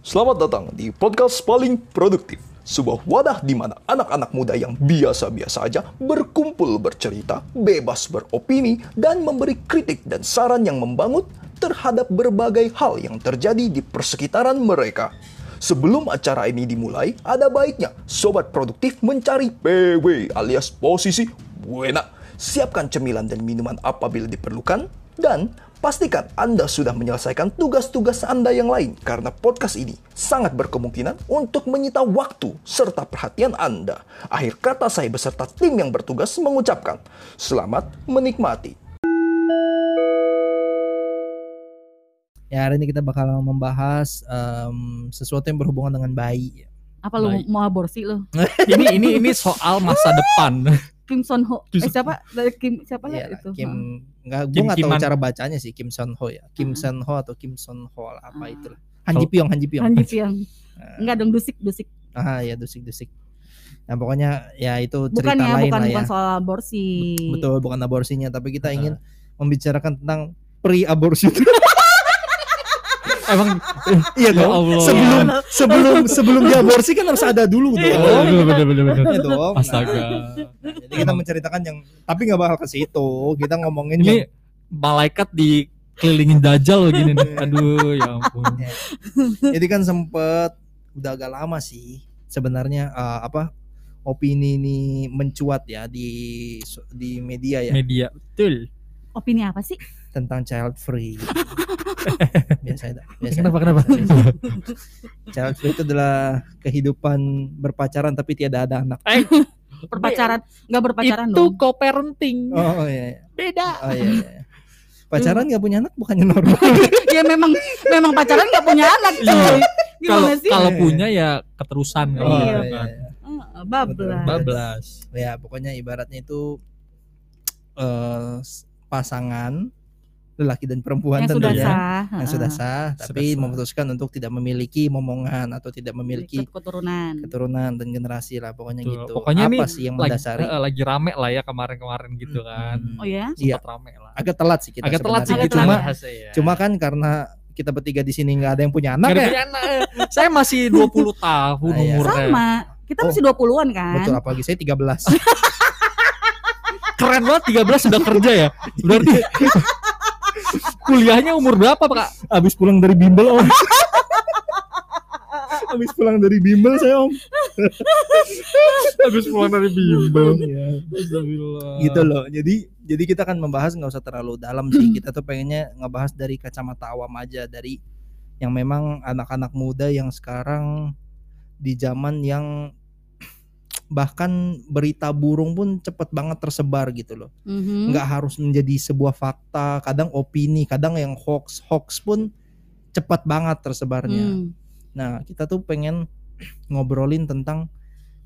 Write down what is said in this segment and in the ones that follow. Selamat datang di Podcast Paling Produktif, sebuah wadah di mana anak-anak muda yang biasa-biasa aja berkumpul bercerita, bebas beropini, dan memberi kritik dan saran yang membangun terhadap berbagai hal yang terjadi di persekitaran mereka. Sebelum acara ini dimulai, ada baiknya Sobat Produktif mencari PW alias posisi buena. Siapkan cemilan dan minuman apabila diperlukan, dan pastikan Anda sudah menyelesaikan tugas-tugas Anda yang lain karena podcast ini sangat berkemungkinan untuk menyita waktu serta perhatian Anda. Akhir kata saya beserta tim yang bertugas mengucapkan selamat menikmati. Ya, hari ini kita bakal membahas sesuatu yang berhubungan dengan bayi. Apa lu mau aborsi lu? ini soal masa depan. Kim Seon-ho. Siapa? Kim siapa ya, itu? Kim. Gue gak tahu cara bacanya sih, Kim Seon-ho ya. Kim Seon-ho atau Kim Seon-ho apa itulah. Hanji Pyong. Enggak dong, dusik. Ah ya, dusik. Nah pokoknya ya itu cerita lain. Bukan soal aborsi. Betul, bukan aborsinya, tapi kita ingin membicarakan tentang pre-aborsi. Emang iya dong. Allah. Sebelum diaborsi kan harus ada dulu dong. Bener dong. Astaga. Nah, jadi kita menceritakan yang tapi enggak bakal ke situ. Kita ngomongin ini malaikat dikelilingin Dajjal gini nih. Aduh, ya ampun. Ya. Jadi kan sempet udah agak lama sih sebenarnya opini ini mencuat ya di media ya. Media. Betul. Opini apa sih? Tentang child free. Biasa. Kenapa? Child free itu adalah kehidupan berpacaran tapi tiada ada anak. Perpacaran, enggak berpacaran dong. Itu co-parenting. Oh iya. Beda. Oh iya. Pacaran enggak punya anak bukannya normal. Ya memang pacaran enggak punya anak. Kalau punya ya keterusan kan. Oh iya. Bablas. Ya pokoknya ibaratnya itu pasangan lelaki dan perempuan tentunya yang sudah sah tapi memutuskan untuk tidak memiliki momongan atau tidak memiliki keturunan dan generasi lah pokoknya. Betul. Gitu. Pokoknya apa sih yang mendasari? Lagi rame lah ya kemarin-kemarin gitu kan. Oh ya? Sempat rame lah. Agak telat sih kita. Cuma kan karena kita bertiga di sini enggak ada yang punya anak. Saya masih 20 tahun umurnya. Sama. Kita masih 20-an kan. Betul, apalagi saya 13. Keren banget 13 sudah kerja ya. Berarti kuliahnya umur berapa Pak? Habis pulang dari bimbel Om. Habis pulang dari bimbel. Ya, alhamdulillah. Gitu loh. Jadi kita akan membahas enggak usah terlalu dalam sih. Kita tuh pengennya ngebahas dari kacamata awam aja, dari yang memang anak-anak muda yang sekarang di zaman yang bahkan berita burung pun cepet banget tersebar gitu loh. Nggak harus menjadi sebuah fakta, kadang opini, kadang yang hoax pun cepat banget tersebarnya. Nah kita tuh pengen ngobrolin tentang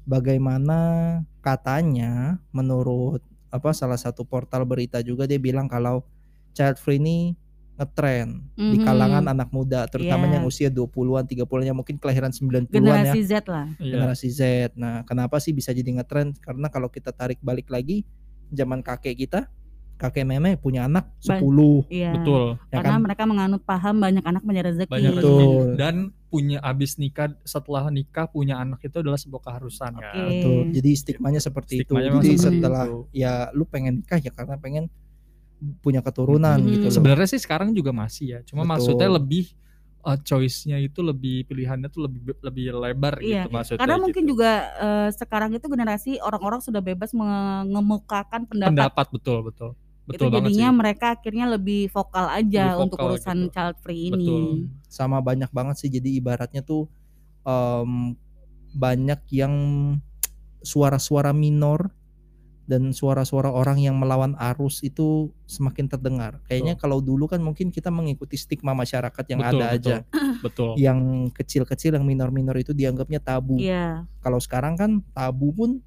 bagaimana katanya menurut salah satu portal berita juga dia bilang kalau child free ini ngetrend di kalangan anak muda terutama yang usia 20-an, 30-an, yang mungkin kelahiran 90-an generasi ya. Generasi Z. Nah, kenapa sih bisa jadi ngetrend? Karena kalau kita tarik balik lagi zaman kakek kita, kakek nenek punya anak 10. Betul. Ya, karena mereka menganut paham banyak anak punya rezeki. Dan punya abis nikah, setelah nikah punya anak itu adalah sebuah keharusan. Okay. Ya. Betul. Jadi stigmanya seperti itu. Jadi setelah ya lu pengen nikah ya karena pengen punya keturunan gitu loh. Sebenarnya sih sekarang juga masih ya. Cuma maksudnya lebih choice-nya itu lebih, pilihannya tuh lebih lebar gitu maksudnya. Karena mungkin juga sekarang itu generasi orang-orang sudah bebas mengemukakan pendapat. Betul itu jadinya sih. Mereka akhirnya lebih vokal aja untuk urusan gitu. Child free ini. Betul. Sama banyak banget sih jadi ibaratnya tuh banyak yang suara-suara minor dan suara-suara orang yang melawan arus itu semakin terdengar. Kayaknya kalau dulu kan mungkin kita mengikuti stigma masyarakat yang aja. Betul. Yang kecil-kecil, yang minor-minor itu dianggapnya tabu. Yeah. Kalau sekarang kan tabu pun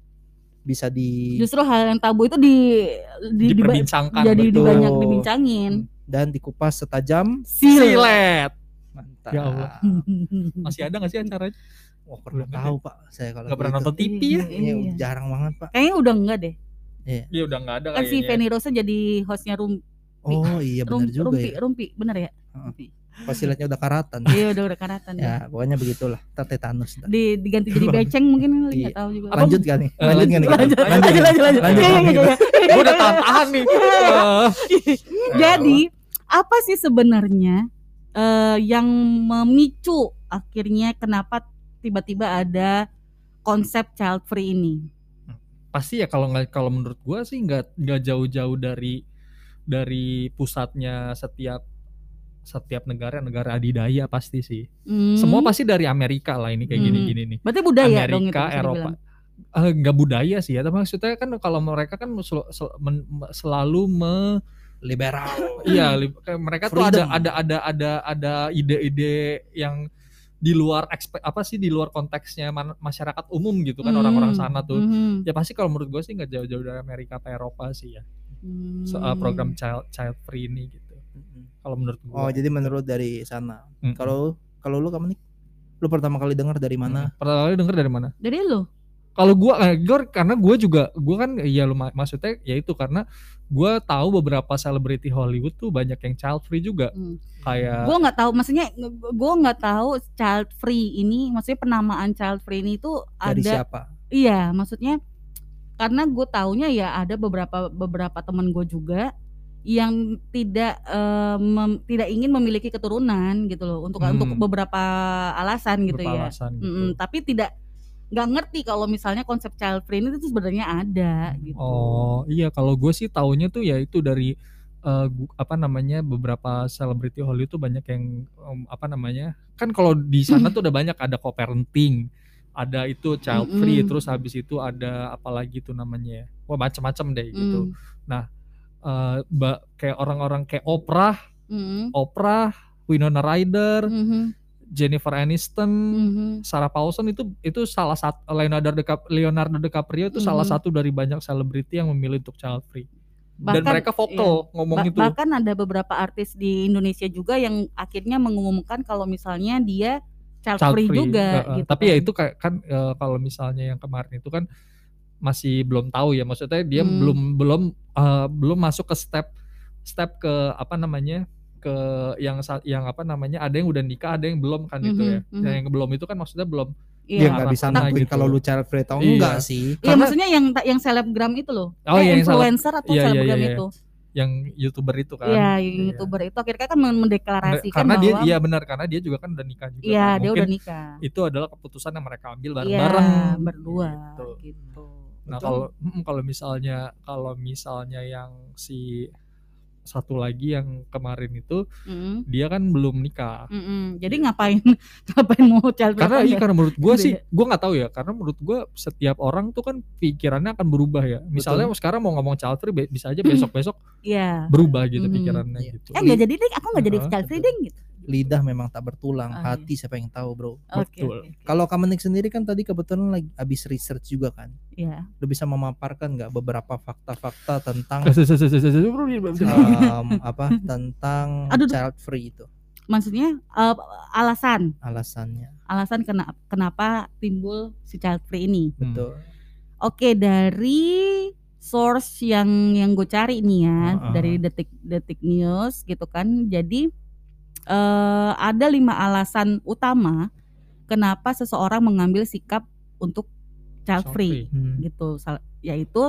bisa justru hal yang tabu itu diperbincangkan. Jadi banyak dibincangin dan dikupas setajam silet. Mantap. Ya Allah. Masih ada enggak sih acaranya? Wah, kurang tahu Pak. Saya kalau enggak pernah nonton TV ya. Iya. Jarang banget Pak. Kayaknya udah enggak deh. Iya. Iya udah enggak ada kan kayaknya. Kan si Fanny Rose jadi hostnya Rumpi. Oh iya benar juga. Rumpi benar ya? Pasilatnya udah karatan. Iya udah karatan. Ya pokoknya begitulah. Tetanus. Diganti jadi beceng mungkin nggak tahu juga. Lanjut gak nih? Lanjut. Gue udah tahan nih. Jadi apa sih sebenarnya yang memicu akhirnya kenapa tiba-tiba ada konsep child free ini? Pasti ya kalau menurut gue sih nggak jauh-jauh dari pusatnya setiap negara adidaya pasti sih. Semua pasti dari Amerika lah ini kayak gini-gini nih. Berarti budaya Amerika, dong itu Eropa. Enggak budaya sih ya, tapi maksudnya kan kalau mereka kan selalu liberal. Iya, mereka freedom. Tuh ada ide-ide yang di luar di luar konteksnya masyarakat umum gitu kan, orang-orang sana tuh. Ya pasti kalau menurut gue sih enggak jauh-jauh dari Amerika atau Eropa sih ya. Soal program child free ini gitu. Kalau menurut gue. Oh, jadi menurut dari sana. Kalau lu kamu nih, lu pertama kali dengar dari mana? Dari lu. Kalau gue karena gue kan ya lu maksudnya ya itu karena gue tahu beberapa selebriti Hollywood tuh banyak yang child free juga. Kayak gue nggak tahu child free ini, maksudnya penamaan child free ini itu ada dari siapa? Iya, maksudnya karena gue taunya ya ada beberapa teman gue juga yang tidak ingin memiliki keturunan gitu loh untuk beberapa alasan gitu ya. Tapi nggak ngerti kalau misalnya konsep child free ini itu sebenarnya ada gitu. Oh iya, kalau gue sih taunya tuh ya itu dari beberapa selebriti Hollywood tuh banyak yang kan kalau di sana tuh udah banyak, ada co-parenting, ada itu child free, terus habis itu ada apalagi tuh namanya, macam-macam deh gitu. Nah kayak orang-orang kayak Oprah, Winona Ryder, Jennifer Aniston, Sarah Paulson itu salah satu, Leonardo DiCaprio itu salah satu dari banyak selebriti yang memilih untuk child free. Bahkan, dan mereka vokal ngomong itu. Bahkan ada beberapa artis di Indonesia juga yang akhirnya mengumumkan kalau misalnya dia child free juga. Gitu tapi kan. Ya itu kan kalau misalnya yang kemarin itu kan masih belum tahu ya, maksudnya dia belum masuk ke step ke ke yang ada yang udah nikah, ada yang belum kan gitu ya. Yang belum itu kan maksudnya belum dia nggak bisa nanggil gitu. Kalau lu child free tau enggak sih? Iya, maksudnya yang selebgram itu loh. Oh, yang influencer atau selebgram itu. Yang YouTuber itu kan. Iya, YouTuber itu akhirnya kan mendeklarasikan karena bahwa dia karena dia juga kan udah nikah juga. Iya, dia udah nikah. Itu adalah keputusan yang mereka ambil bareng-bareng berdua gitu. Nah, kalau misalnya yang si satu lagi yang kemarin itu dia kan belum nikah. Jadi ngapain mau child free? Karena menurut gue sih, gue nggak tahu ya. Karena menurut gue setiap orang tuh kan pikirannya akan berubah ya. Misalnya sekarang mau ngomong child free, bisa aja besok-besok berubah gitu pikirannya gitu. Nggak jadi deh, aku nggak jadi child free deh gitu. Lidah memang tak bertulang, hati siapa yang tahu bro. Betul. Okay. Kalau Kamenik sendiri kan tadi kebetulan lagi abis research juga kan. Iya. Yeah. Lu bisa memaparkan nggak beberapa fakta-fakta tentang tentang child free itu? Maksudnya alasan kenapa timbul si child free ini? Betul. Oke, dari source yang gue cari nih ya, dari detik news gitu kan. Jadi ada 5 alasan utama kenapa seseorang mengambil sikap untuk child free gitu, yaitu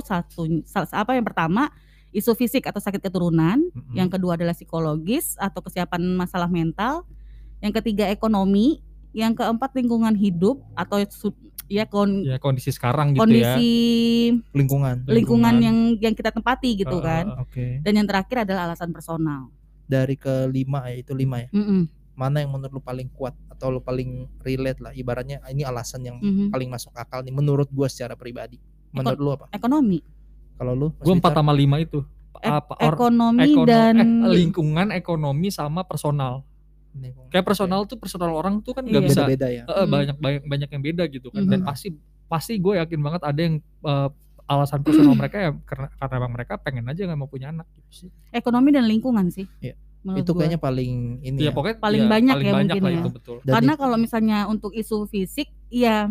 yang pertama isu fisik atau sakit keturunan, yang kedua adalah psikologis atau kesiapan masalah mental, yang ketiga ekonomi, yang keempat lingkungan hidup atau kondisi sekarang gitu, kondisi lingkungan yang kita tempati gitu kan. Okay. Dan yang terakhir adalah alasan personal. Dari kelima ya, itu 5 ya. Mana yang menurut lu paling kuat atau lu paling relate lah, ibaratnya ini alasan yang paling masuk akal nih menurut gua secara pribadi. Menurut lu apa? Ekonomi. Kalau lu? Gua 4 sama 5 itu. Ekonomi dan lingkungan, ekonomi sama personal. Kayak personal tuh, personal orang tuh kan nggak bisa beda-beda ya. Banyak yang beda gitu kan. Dan pasti gue yakin banget ada yang alasan personal mereka ya karena bang mereka pengen aja nggak mau punya anak gitu sih. Ekonomi dan lingkungan sih. Iya. Itu kayaknya paling ini. Iya, pokoknya paling banyak mungkin ya. Itu betul. Karena kalau misalnya untuk isu fisik, ya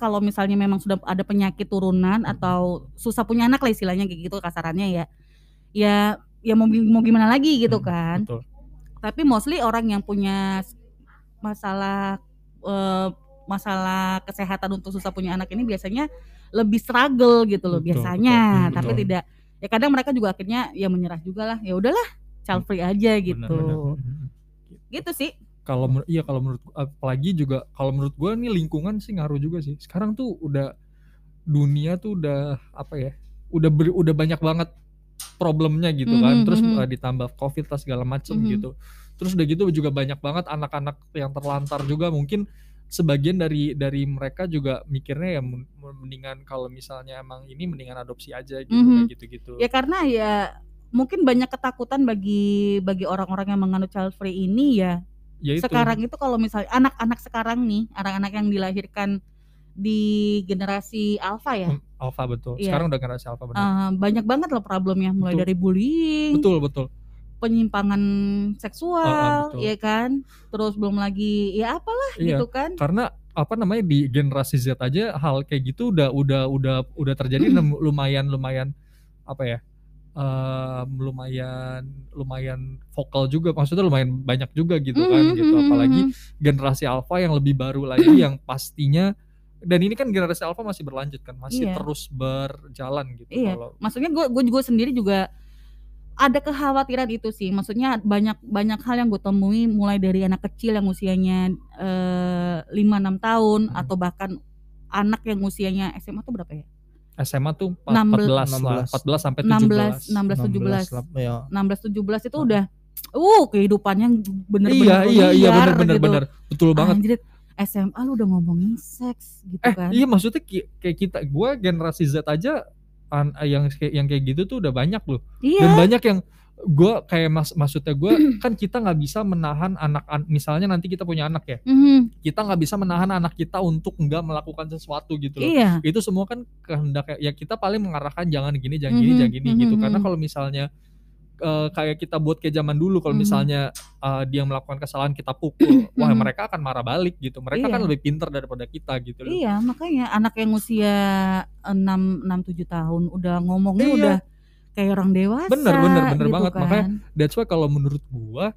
kalau misalnya memang sudah ada penyakit turunan atau susah punya anak lah istilahnya kayak gitu kasarannya ya. Ya ya mau gimana lagi gitu kan. Betul. Tapi mostly orang yang punya masalah kesehatan untuk susah punya anak ini biasanya lebih struggle gitu loh, biasanya. Betul. Tapi tidak, ya kadang mereka juga akhirnya ya menyerah juga lah. Ya udahlah, child free aja gitu. Benar. Gitu sih. Kalau menurut, apalagi juga kalau menurut gue nih lingkungan sih ngaruh juga sih. Sekarang tuh udah dunia tuh udah apa ya? Udah banyak banget problemnya gitu kan. Terus ditambah Covid lah segala macem gitu. Terus udah gitu juga banyak banget anak-anak yang terlantar juga. Mungkin sebagian dari mereka juga mikirnya ya mendingan kalau misalnya emang ini mendingan adopsi aja gitu kayak gitu-gitu. Ya karena ya mungkin banyak ketakutan bagi orang-orang yang menganut child free ini ya. Yaitu. Sekarang itu kalau misalnya anak-anak sekarang nih, anak-anak yang dilahirkan di generasi alpha ya. Alpha betul. Ya. Sekarang udah generasi alpha benar. Banyak banget loh problemnya, mulai betul. Dari bullying. Betul. Penyimpangan seksual, ya kan. Terus belum lagi ya apalah gitu kan. Karena apa namanya di generasi Z aja hal kayak gitu udah terjadi lumayan apa ya? Lumayan vokal juga, maksudnya lumayan banyak juga gitu kan gitu. Apalagi generasi alpha yang lebih baru lagi yang pastinya, dan ini kan generasi alpha masih berlanjut kan, masih terus berjalan gitu. Iya. Kalau maksudnya gue sendiri juga ada kekhawatiran itu sih. Maksudnya banyak hal yang gue temui, mulai dari anak kecil yang usianya 5-6 tahun atau bahkan anak yang usianya SMA tuh berapa ya? SMA tuh 14 sampai 17. 16-17 itu udah kehidupannya bener-bener bener betul banget. Anjir, SMA lu udah ngomongin seks gitu kan. Iya, maksudnya kayak kita, gue generasi Z aja yang kayak gitu tuh udah banyak loh. Iya. Dan banyak yang gue kayak maksudnya gue kan kita nggak bisa menahan anak, misalnya nanti kita punya anak ya, kita nggak bisa menahan anak kita untuk nggak melakukan sesuatu gitu loh. Iya. Itu semua kan kehendak ya, kita paling mengarahkan jangan gini gitu. Karena kalau misalnya kayak kita buat kayak zaman dulu, kalau misalnya dia melakukan kesalahan kita pukul, wah mereka akan marah balik gitu. Mereka kan lebih pintar daripada kita gitu loh. Iya, makanya anak yang usia 6-7 tahun udah ngomongnya udah kayak orang dewasa. Bener gitu banget kan. Makanya that's why kalau menurut gua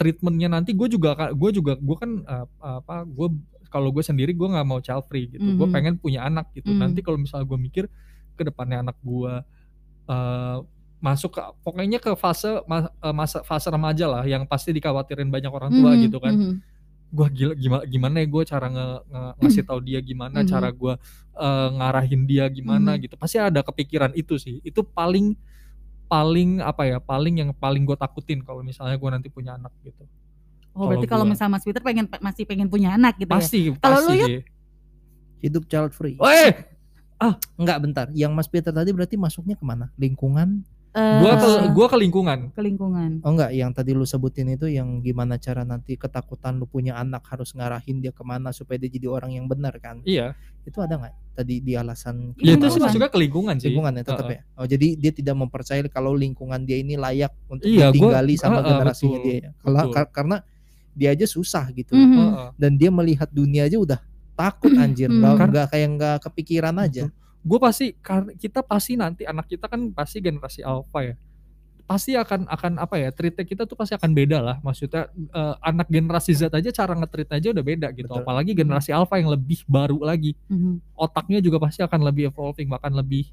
treatmentnya nanti kalau gue sendiri gue nggak mau child free gitu. Gue pengen punya anak gitu. Nanti kalau misalnya gue mikir ke depannya anak gue masuk pokoknya ke fase remaja lah, yang pasti dikhawatirin banyak orang tua gitu kan. Gua gimana ya gue cara ngasih tahu dia gimana, cara gue ngarahin dia gimana gitu. Pasti ada kepikiran itu sih. Itu paling apa ya, paling yang paling gue takutin kalau misalnya gue nanti punya anak gitu. Oh, berarti kalau misalnya Mas Peter masih pengen punya anak gitu pasti, ya? Kalau lu ya hidup child free. Weh! Enggak, bentar. Yang Mas Peter tadi berarti masuknya kemana? Lingkungan? Gua ke lingkungan. Ke lingkungan. Oh enggak, yang tadi lu sebutin itu yang gimana cara nanti ketakutan lu punya anak harus ngarahin dia kemana supaya dia jadi orang yang benar kan? Iya. Itu ada nggak tadi di alasan? Iya, itu sih masuknya ke lingkungan sih. Lingkungan ya tetap ya. Oh jadi dia tidak mempercayai kalau lingkungan dia ini layak untuk ditinggali sama generasinya dia. Ya. Karena dia aja susah gitu. Dan dia melihat dunia aja udah takut anjir, nggak kepikiran aja. Gue pasti, kita pasti nanti anak kita kan pasti generasi alpha ya, pasti akan apa ya, treatnya kita tuh pasti akan beda lah. Maksudnya anak generasi Z aja cara ngetreat aja udah beda gitu. Betul. Apalagi generasi alpha yang lebih baru lagi, otaknya juga pasti akan lebih evolving, bahkan lebih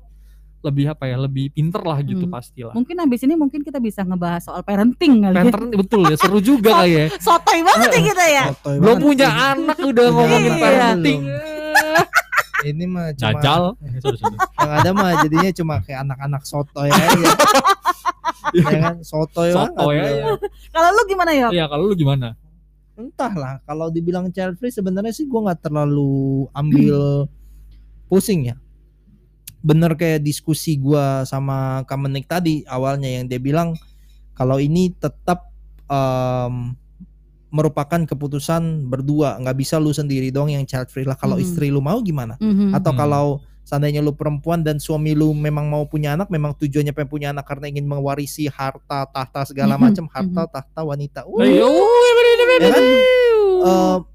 apa ya, lebih pinter lah gitu pastilah. Mungkin habis ini kita bisa ngebahas soal parenting kali ya. Parenting betul ya, seru juga kali ya. Sotoy banget ya kita ya. Belum punya anak udah ngomongin parenting. Ini mah cuma jajal. Yang ada mah jadinya cuma kayak anak-anak sotoy aja. Ya kan, sotoy banget. Kalau lu gimana ya? Iya, kalau lu gimana? Entahlah, kalau dibilang child free sebenarnya sih gua enggak terlalu ambil pusing ya. Bener kayak diskusi gua sama Kamenik tadi awalnya, yang dia bilang kalau ini tetap merupakan keputusan berdua, nggak bisa lu sendiri doang yang child free lah. Kalau istri lu mau gimana, atau kalau seandainya lu perempuan dan suami lu memang mau punya anak, memang tujuannya pengen punya anak karena ingin mewarisi harta tahta segala macam, harta tahta wanita, ya kan?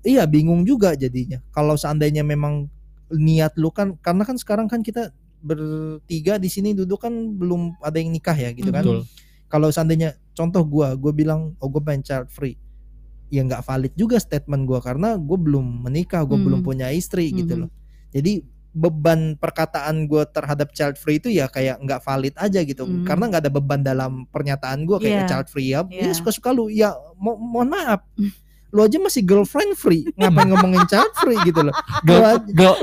Iya, bingung juga jadinya. Kalau seandainya memang niat lu kan, karena kan sekarang kan kita bertiga di sini duduk kan belum ada yang nikah ya gitu kan. Betul. Kalau seandainya contoh gue bilang oh gue pengen child free, ya nggak valid juga statement gue karena gue belum menikah, gue belum punya istri gitu loh. Jadi beban perkataan gue terhadap child free itu ya kayak nggak valid aja gitu, karena nggak ada beban dalam pernyataan gue kayak child free ya, ya suka-suka lu ya, mohon maaf. Lu aja masih girlfriend free, ngapain ngomongin child free gitu loh.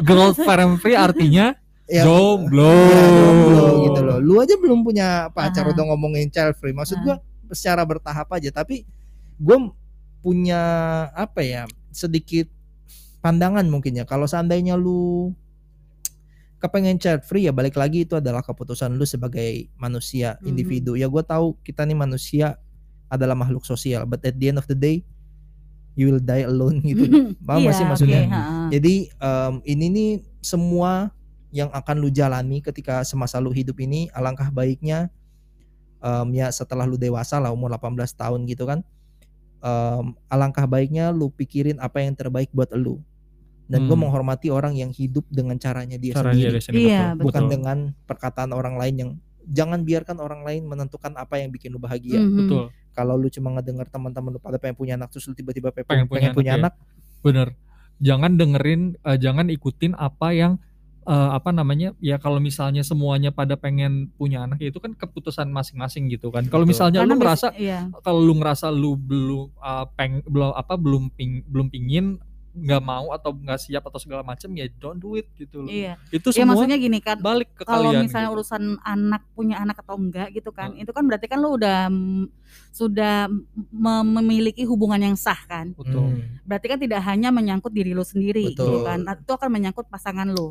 Girlfriend free artinya ya, jomblo ya, gitu loh. Lu aja belum punya pacar udah ngomongin child free. Maksud gua secara bertahap aja, tapi gua punya apa ya, sedikit pandangan mungkin ya. Kalau seandainya lu kepengen child free ya balik lagi itu adalah keputusan lu sebagai manusia, individu. Ya gua tahu kita nih manusia adalah makhluk sosial, but at the end of the day you will die alone gitu. Paham gak sih maksudnya? Okay. Jadi ini nih semua yang akan lu jalani ketika semasa lu hidup ini, alangkah baiknya ya setelah lu dewasa lah umur 18 tahun gitu kan, alangkah baiknya lu pikirin apa yang terbaik buat lu. Dan gue menghormati orang yang hidup dengan caranya dia sendiri. Iya, bukan betul. Dengan perkataan orang lain yang jangan biarkan orang lain menentukan apa yang bikin lu bahagia. Betul. Kalau lu cuma ngedenger teman-teman lu pada pengen punya anak terus lu tiba-tiba pengen punya anak. Ya. Bener. Jangan dengerin, jangan ikutin apa yang apa namanya? Ya kalau misalnya semuanya pada pengen punya anak ya itu kan keputusan masing-masing gitu kan. Kalau misalnya lu merasa kalau lu ngerasa lu belum pingin nggak mau atau nggak siap atau segala macam ya don't do it gitu loh. Iya. Itu semua. Ya maksudnya gini kan, balik ke kalau kalian, misalnya gitu. Urusan anak punya anak atau enggak gitu kan, itu kan berarti kan lo udah sudah memiliki hubungan yang sah kan. Betul. Berarti kan tidak hanya menyangkut diri lo sendiri gitu kan, itu akan menyangkut pasangan lo.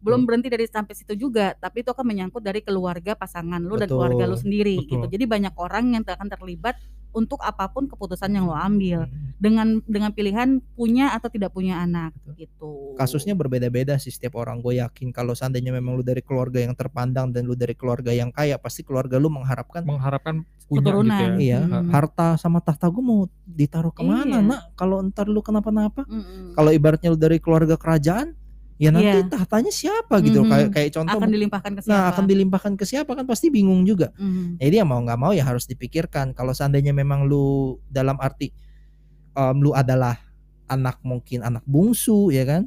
Belum berhenti dari sampai situ juga, tapi itu akan menyangkut dari keluarga pasangan lo dan keluarga lo sendiri gitu. Jadi banyak orang yang akan terlibat untuk apapun keputusan yang lo ambil dengan pilihan punya atau tidak punya anak gitu. Kasusnya berbeda-beda sih setiap orang. Gue yakin kalau seandainya memang lu dari keluarga yang terpandang dan lu dari keluarga yang kaya, pasti keluarga lu mengharapkan keturunan gitu ya. Harta sama tahta gue mau ditaruh kemana nak kalau ntar lu kenapa-napa. Kalau ibaratnya lu dari keluarga kerajaan ya nanti tahtanya siapa gitu, kayak contoh akan dilimpahkan ke siapa? Nah, akan dilimpahkan ke siapa kan pasti bingung juga. Jadi ya mau nggak mau ya harus dipikirkan. Kalau seandainya memang lu dalam arti lu adalah anak mungkin anak bungsu ya kan,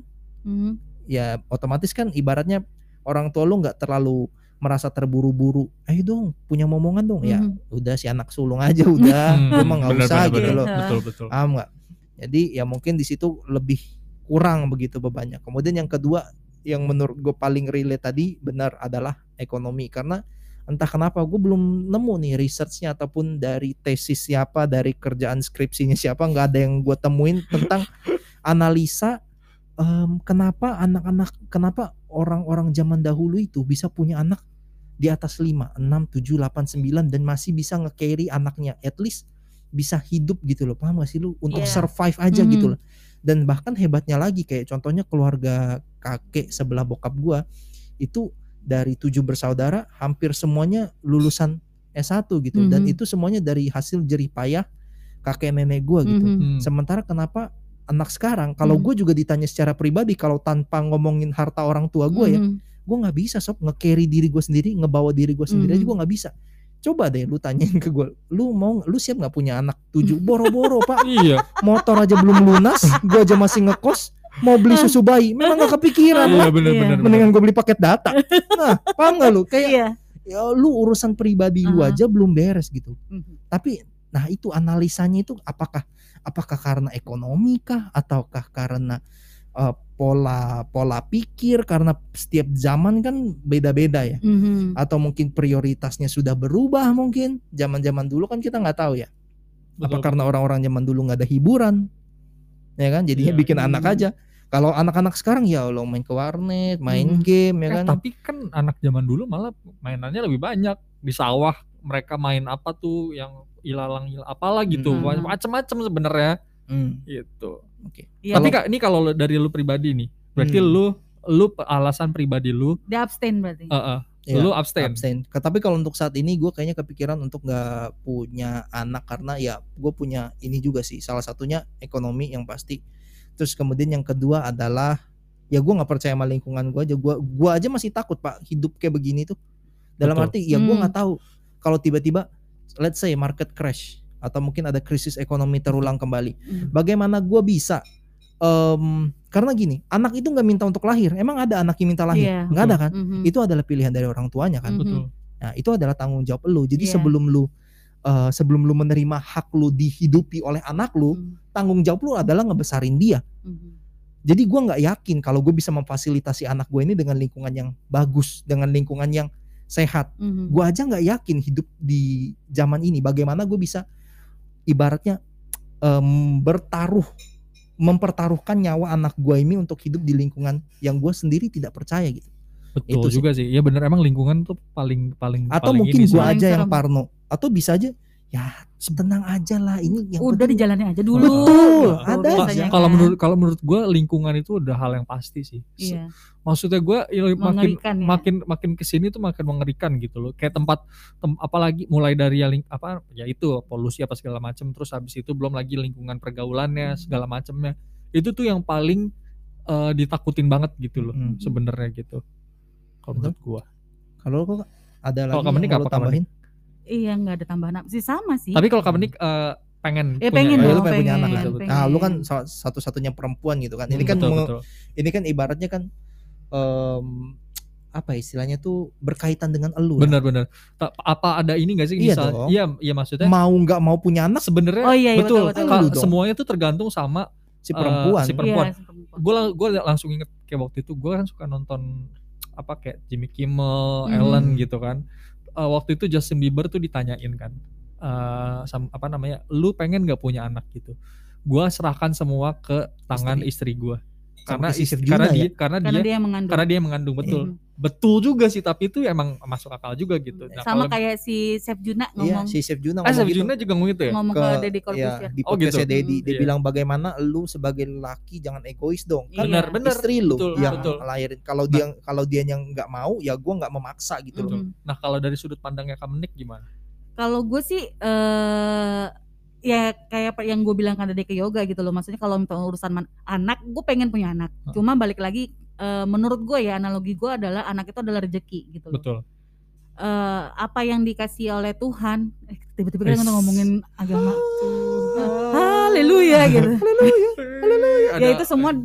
ya otomatis kan ibaratnya orang tua lu nggak terlalu merasa terburu-buru, ayo dong punya momongan dong, ya udah si anak sulung aja udah, emang nggak usah gitu loh. Betul. Paham nggak? Jadi ya mungkin di situ lebih kurang begitu bebannya. Kemudian yang kedua yang menurut gue paling relate tadi benar adalah ekonomi, karena entah kenapa gue belum nemu nih researchnya ataupun dari tesis siapa, dari kerjaan skripsinya siapa, nggak ada yang gue temuin tentang analisa kenapa orang-orang zaman dahulu itu bisa punya anak di atas 5, 6, 7, 8, 9 dan masih bisa nge-carry anaknya, at least bisa hidup gitu loh. Paham gak sih lu? Untuk survive aja gitu loh. Dan bahkan hebatnya lagi kayak contohnya keluarga kakek sebelah bokap gua itu dari 7 bersaudara hampir semuanya lulusan S1 gitu, dan itu semuanya dari hasil jerih payah kakek nenek gua gitu. Sementara kenapa anak sekarang, kalau gua juga ditanya secara pribadi, kalau tanpa ngomongin harta orang tua gua ya gua gak bisa sob nge-carry diri gua sendiri, ngebawa diri gua sendiri aja gua gak bisa. Coba deh lu tanyain ke gue, lu siap nggak punya anak 7? Boro-boro pak, motor aja belum lunas, gue aja masih ngekos, mau beli susu bayi, memang nggak kepikiran lah. Mendingan gue beli paket data. Nah, paham nggak lu? Kayak ya lu urusan pribadi lu aja belum beres gitu. Tapi, nah itu analisanya itu apakah karena ekonomi kah, ataukah karena pola pikir, karena setiap zaman kan beda-beda ya, atau mungkin prioritasnya sudah berubah mungkin. Zaman-zaman dulu kan kita nggak tahu ya. Betul. Apa karena orang-orang zaman dulu nggak ada hiburan, ya kan? Jadinya bikin anak aja. Kalau anak-anak sekarang ya lo main ke warnet, main game ya kan. Tapi kan anak zaman dulu malah mainannya lebih banyak di sawah. Mereka main apa tuh yang ilalang apalah gitu, macam-macam sebenarnya. Gitu. Okay. Ya, tapi ini kalau dari lu pribadi nih, berarti lu alasan pribadi lu di abstain berarti. Ya, lu abstain. Tapi kalau untuk saat ini gue kayaknya kepikiran untuk nggak punya anak karena ya gue punya ini juga sih. Salah satunya ekonomi yang pasti. Terus kemudian yang kedua adalah ya gue nggak percaya sama lingkungan gue aja, gue aja masih takut Pak hidup kayak begini tuh. Dalam arti ya gue nggak tahu kalau tiba-tiba let's say market crash atau mungkin ada krisis ekonomi terulang kembali, bagaimana gue bisa karena gini, anak itu nggak minta untuk lahir, emang ada anak yang minta lahir? Nggak ada kan? Itu adalah pilihan dari orang tuanya kan. Nah itu adalah tanggung jawab lu. Jadi sebelum lu menerima hak lu dihidupi oleh anak lu, tanggung jawab lu adalah ngebesarin dia. Jadi gue nggak yakin kalau gue bisa memfasilitasi anak gue ini dengan lingkungan yang bagus, dengan lingkungan yang sehat. Gue aja nggak yakin hidup di zaman ini. Bagaimana gue bisa ibaratnya mempertaruhkan nyawa anak gue ini untuk hidup di lingkungan yang gue sendiri tidak percaya gitu. Betul itu juga sih. Ya benar, emang lingkungan tuh paling atau paling mungkin gue aja yang parno, atau bisa aja ya tenang aja lah ini yang udah dijalani aja dulu. Betul, ada aja. Kalau menurut gue lingkungan itu udah hal yang pasti sih. Iya. Maksudnya gue makin kesini tuh makin mengerikan gitu loh. Kayak apalagi mulai dari polusi apa segala macam, terus habis itu belum lagi lingkungan pergaulannya segala macamnya. Itu tuh yang paling ditakutin banget gitu loh sebenarnya gitu. Kalau menurut gue. Kalau lo kok ada lagi yang lo tambahin? Iya, nggak ada tambahan sih, sama sih. Tapi kalau Kamenik pengen punya anak gitu. Nah, lu kan satu-satunya perempuan gitu kan. Ini kan betul. Ini kan ibaratnya kan apa istilahnya tuh berkaitan dengan elu. Benar. Apa ada ini nggak sih? Iya maksudnya. Mau nggak mau punya anak sebenarnya. Oh, iya, betul. Semuanya tuh tergantung sama si perempuan. Gue langsung inget kayak waktu itu gue kan suka nonton apa kayak Jimmy Kimmel, Ellen gitu kan. Waktu itu Justin Bieber tuh ditanyain kan sama, lu pengen gak punya anak gitu. Gua serahkan semua ke tangan istri gua, karena dia yang mengandung. Betul juga sih, tapi itu emang masuk akal juga gitu. Nah, sama kayak si Chef Juna ngomong. Iya, si Chef Juna ngomong. Chef Juna juga ngomong gitu ya. Ngomong ke Deddy Corbuzier. Iya, di podcast gitu. Deddy dia bilang bagaimana lu sebagai laki jangan egois dong. Kan benar, istri lu yang ngelahirin. Kalau dia yang enggak mau, ya gua enggak memaksa gitu loh. Nah, kalau dari sudut pandangnya Kamenik gimana? Kalau gue sih ya kayak yang gue bilang kan tadi ke yoga gitu loh, maksudnya kalau urusan anak, gue pengen punya anak. Cuma balik lagi, menurut gue ya, analogi gue adalah anak itu adalah rezeki gitu loh. Betul. Apa yang dikasih oleh Tuhan, tiba-tiba kita ngomongin agama. Haleluya gitu. Haleluya. Ya itu semua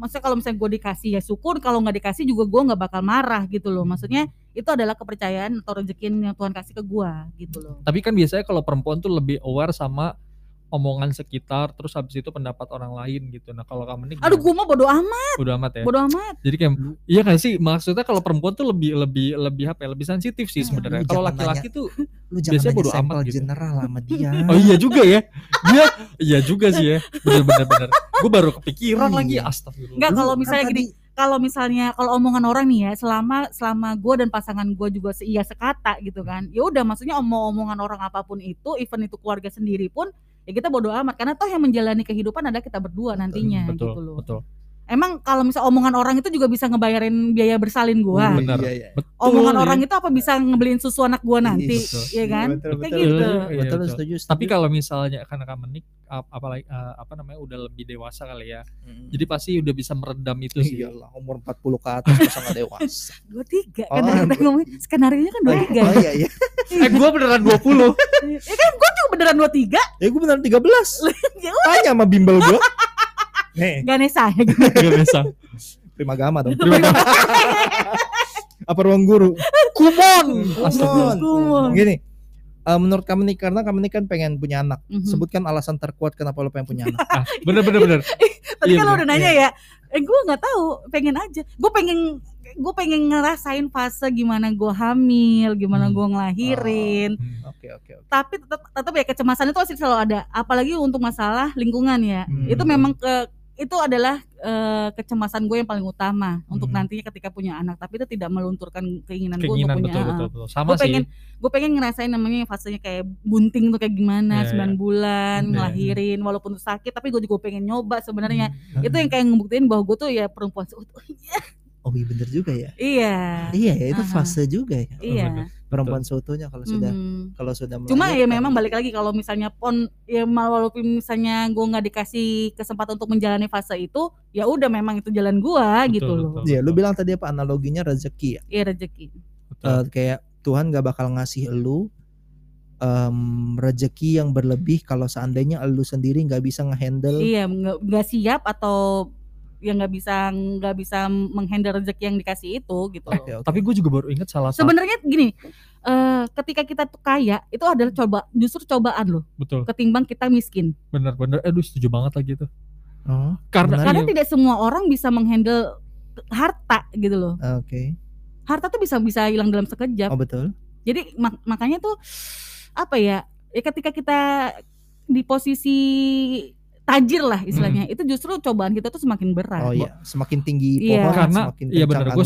maksudnya kalau misalnya gue dikasih ya syukur, kalau nggak dikasih juga gue nggak bakal marah gitu loh. Maksudnya itu adalah kepercayaan atau rezeki yang Tuhan kasih ke gua gitu loh. Tapi kan biasanya kalau perempuan tuh lebih aware sama omongan sekitar, terus habis itu pendapat orang lain gitu. Nah kalau kamu nih, gua mah bodo amat. Jadi kayak iya kan sih, maksudnya kalau perempuan tuh lebih sensitif sih sebenarnya. Kalau laki-laki tuh biasanya bodo amat gitu. General sama dia. Oh iya juga ya. Iya juga sih ya. Bener. Gua baru kepikiran lagi. Astagfirullah. Enggak, kalau misalnya gini. Kalau omongan orang nih ya, selama gue dan pasangan gue juga seia sekata gitu kan, ya udah, maksudnya omongan orang apapun itu, even itu keluarga sendiri pun, ya kita bodo amat, karena toh yang menjalani kehidupan adalah kita berdua nantinya. Betul, gitu loh. Betul. Emang kalau misal omongan orang itu juga bisa ngebayarin biaya bersalin gue. Benar. Iya. Omongan orang itu apa bisa ngebeliin susu anak gue nanti, ya kan? Kayak gitu. Betul, setuju. Tapi kalau misalnya karena Kamenik apalagi udah lebih dewasa kali ya. Jadi pasti udah bisa meredam itu sih. Iyalah, umur 40 ke atas masa enggak dewasa. 23 kan udah ngomongin skenarionya kan 23. Oh iya. Gue beneran 20. Ya kan gue juga beneran 23. Ya gue beneran 13. Tanya sama bimbel gue. Ganesha. Primagama dong. Apa ruang guru? Kumon. Gini. Menurut kamu nih, karena kamu nih kan pengen punya anak, sebutkan alasan terkuat kenapa lo pengen punya anak. Bener. Tadi kan lo udah nanya ya. Gue nggak tahu, pengen aja. Gue pengen ngerasain fase gimana gue hamil, gimana gue ngelahirin. Oke. Tapi tetap ya kecemasan itu masih selalu ada. Apalagi untuk masalah lingkungan ya. Itu memang itu adalah kecemasan gue yang paling utama untuk nantinya ketika punya anak, tapi itu tidak melunturkan keinginan gue untuk punya. Betul. Sama sih. Gue pengen ngerasain namanya fasenya kayak bunting tuh kayak gimana, 9 bulan ngelahirin, walaupun sakit, tapi gue juga pengen nyoba sebenarnya. Itu yang kayak ngebuktiin bahwa gue tuh ya perempuan. Oh iya bener juga ya. Iya. Iya ya itu fase juga ya. Iya. Perempuan seutuhnya kalau sudah kalau sudah. Cuma ya memang balik lagi kalau misalnya pon ya walaupun misalnya gue nggak dikasih kesempatan untuk menjalani fase itu, ya udah memang itu jalan gue gitu loh. Iya. Lu bilang tadi apa analoginya rezeki ya? Iya rezeki. Kayak Tuhan nggak bakal ngasih lu rezeki yang berlebih kalau seandainya lu sendiri nggak bisa ngehandle. Iya nggak siap atau yang nggak bisa menghandle rezeki yang dikasih itu gitu. Okay. Tapi gue juga baru ingat salah satu. Sebenarnya gini, ketika kita tuh kaya itu adalah justru cobaan loh. Betul. Ketimbang kita miskin. Benar. Setuju banget lagi itu. Oh, karena tidak semua orang bisa menghandle harta gitu loh. Oke. Okay. Harta tuh bisa hilang dalam sekejap. Oh betul. Jadi makanya tuh apa ya? Ya ketika kita di posisi tajir lah istilahnya, itu justru cobaan kita tuh semakin berat. Oh iya, semakin tinggi pohon karena semakin kencang. Iya benar, gue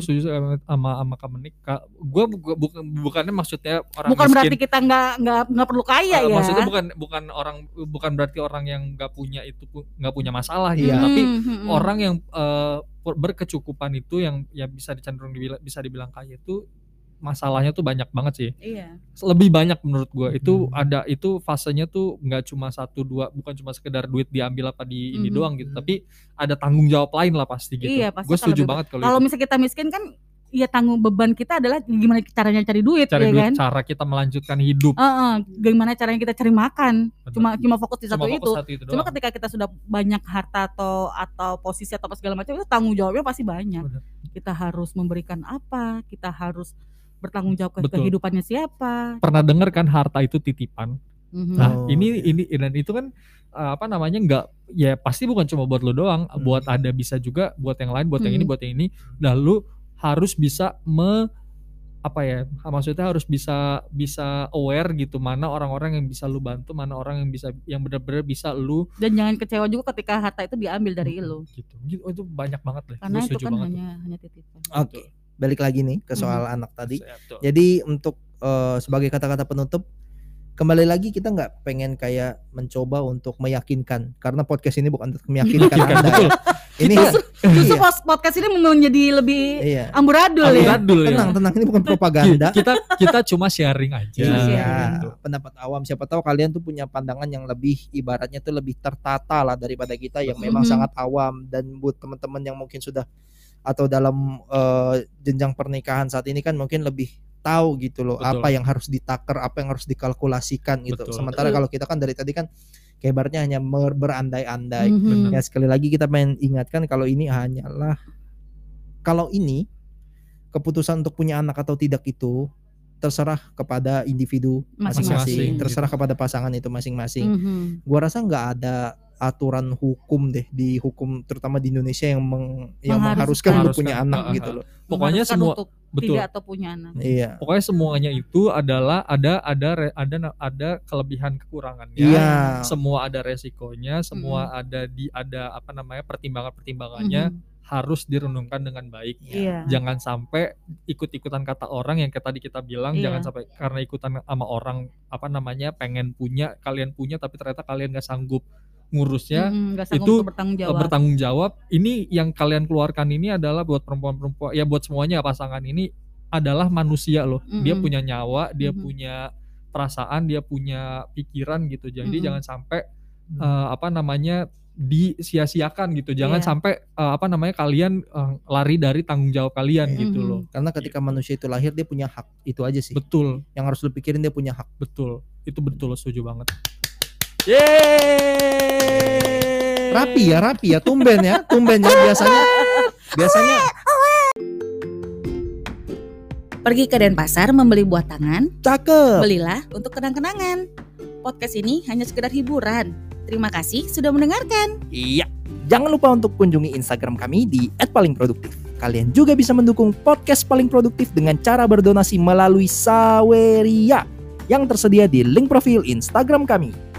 setuju sama Kak Menik. Gue bukannya maksudnya orang bukan miskin. Bukan berarti kita enggak perlu kaya ya. Maksudnya bukan berarti orang yang enggak punya itu enggak punya masalah ya, tapi orang yang berkecukupan itu yang ya bisa dibilang kaya itu masalahnya tuh banyak banget sih. Iya. Lebih banyak menurut gue. Itu ada itu fasenya tuh enggak cuma 1-2, bukan cuma sekedar duit diambil apa di ini doang gitu, tapi ada tanggung jawab lain lah pasti gitu. Iya, gue setuju banget kalau misalnya kita miskin kan ya tanggung beban kita adalah gimana caranya cari duit ya duit, kan? Cara kita melanjutkan hidup. Gimana caranya kita cari makan. Benar. Cuma fokus di satu itu. Cuma doang. Ketika kita sudah banyak harta atau posisi atau segala macam itu tanggung jawabnya pasti banyak. Benar. Kita harus memberikan apa? Kita harus bertanggung jawab ke kehidupannya siapa. Pernah dengar kan harta itu titipan. Nah ini dan itu kan apa namanya nggak ya pasti bukan cuma buat lo doang, buat ada bisa juga buat yang lain, buat yang ini, buat yang ini. Dan lo harus bisa maksudnya harus bisa aware gitu mana orang-orang yang bisa lo bantu, mana orang yang benar-benar bisa lo. Dan jangan kecewa juga ketika harta itu diambil dari lo. Gitu. Itu banyak banget deh. Karena itu kan hanya titipan. Oke. Okay. Balik lagi nih ke soal anak tadi. Jadi untuk sebagai kata-kata penutup, kembali lagi kita nggak pengen kayak mencoba untuk meyakinkan, karena podcast ini bukan untuk meyakinkan Anda. Ini justru podcast ini menjadi lebih amburadul ya. Tenang, ini bukan propaganda. Kita cuma sharing aja. Pendapat awam, siapa tahu kalian tuh punya pandangan yang lebih ibaratnya tuh lebih tertata lah daripada kita yang memang sangat awam. Dan buat teman-teman yang mungkin sudah atau dalam jenjang pernikahan saat ini kan mungkin lebih tahu gitu loh. Betul. Apa yang harus ditaker, apa yang harus dikalkulasikan gitu. Betul. Sementara kalau kita kan dari tadi kan kabarnya hanya berandai-andai. Ya sekali lagi kita pengen ingatkan kalau ini keputusan untuk punya anak atau tidak itu terserah kepada individu masing-masing. Terserah kepada pasangan itu masing-masing. Gua rasa nggak ada aturan hukum deh di hukum terutama di Indonesia yang mengharuskan untuk punya anak gitu loh. Pokoknya semua betul. Tidak atau punya anak. Iya. Pokoknya semuanya itu adalah ada kelebihan kekurangannya. Iya. Semua ada resikonya, semua ada pertimbangannya harus direnungkan dengan baik. Iya. Jangan sampai ikut-ikutan kata orang yang tadi kita bilang. Iya. Jangan sampai karena ikutan sama orang pengen punya, kalian punya tapi ternyata kalian nggak sanggup ngurusnya, itu bertanggung jawab. Ini yang kalian keluarkan ini adalah buat perempuan-perempuan ya, buat semuanya. Pasangan ini adalah manusia loh. Dia punya nyawa, dia punya perasaan, dia punya pikiran gitu. Jadi jangan sampai disia-siakan gitu. Jangan sampai kalian lari dari tanggung jawab kalian gitu loh. Karena ketika manusia itu lahir dia punya hak. Itu aja sih. Betul. Yang harus lu pikirin dia punya hak. Betul. Itu betul, setuju banget. Yeay. Rapi ya, tumben ya biasanya. Pergi ke Denpasar membeli buah tangan. Cakep. Belilah untuk kenang-kenangan. Podcast ini hanya sekedar hiburan. Terima kasih sudah mendengarkan. Iya. Jangan lupa untuk kunjungi Instagram kami di @palingproduktif. Kalian juga bisa mendukung podcast paling produktif dengan cara berdonasi melalui Saweria yang tersedia di link profil Instagram kami.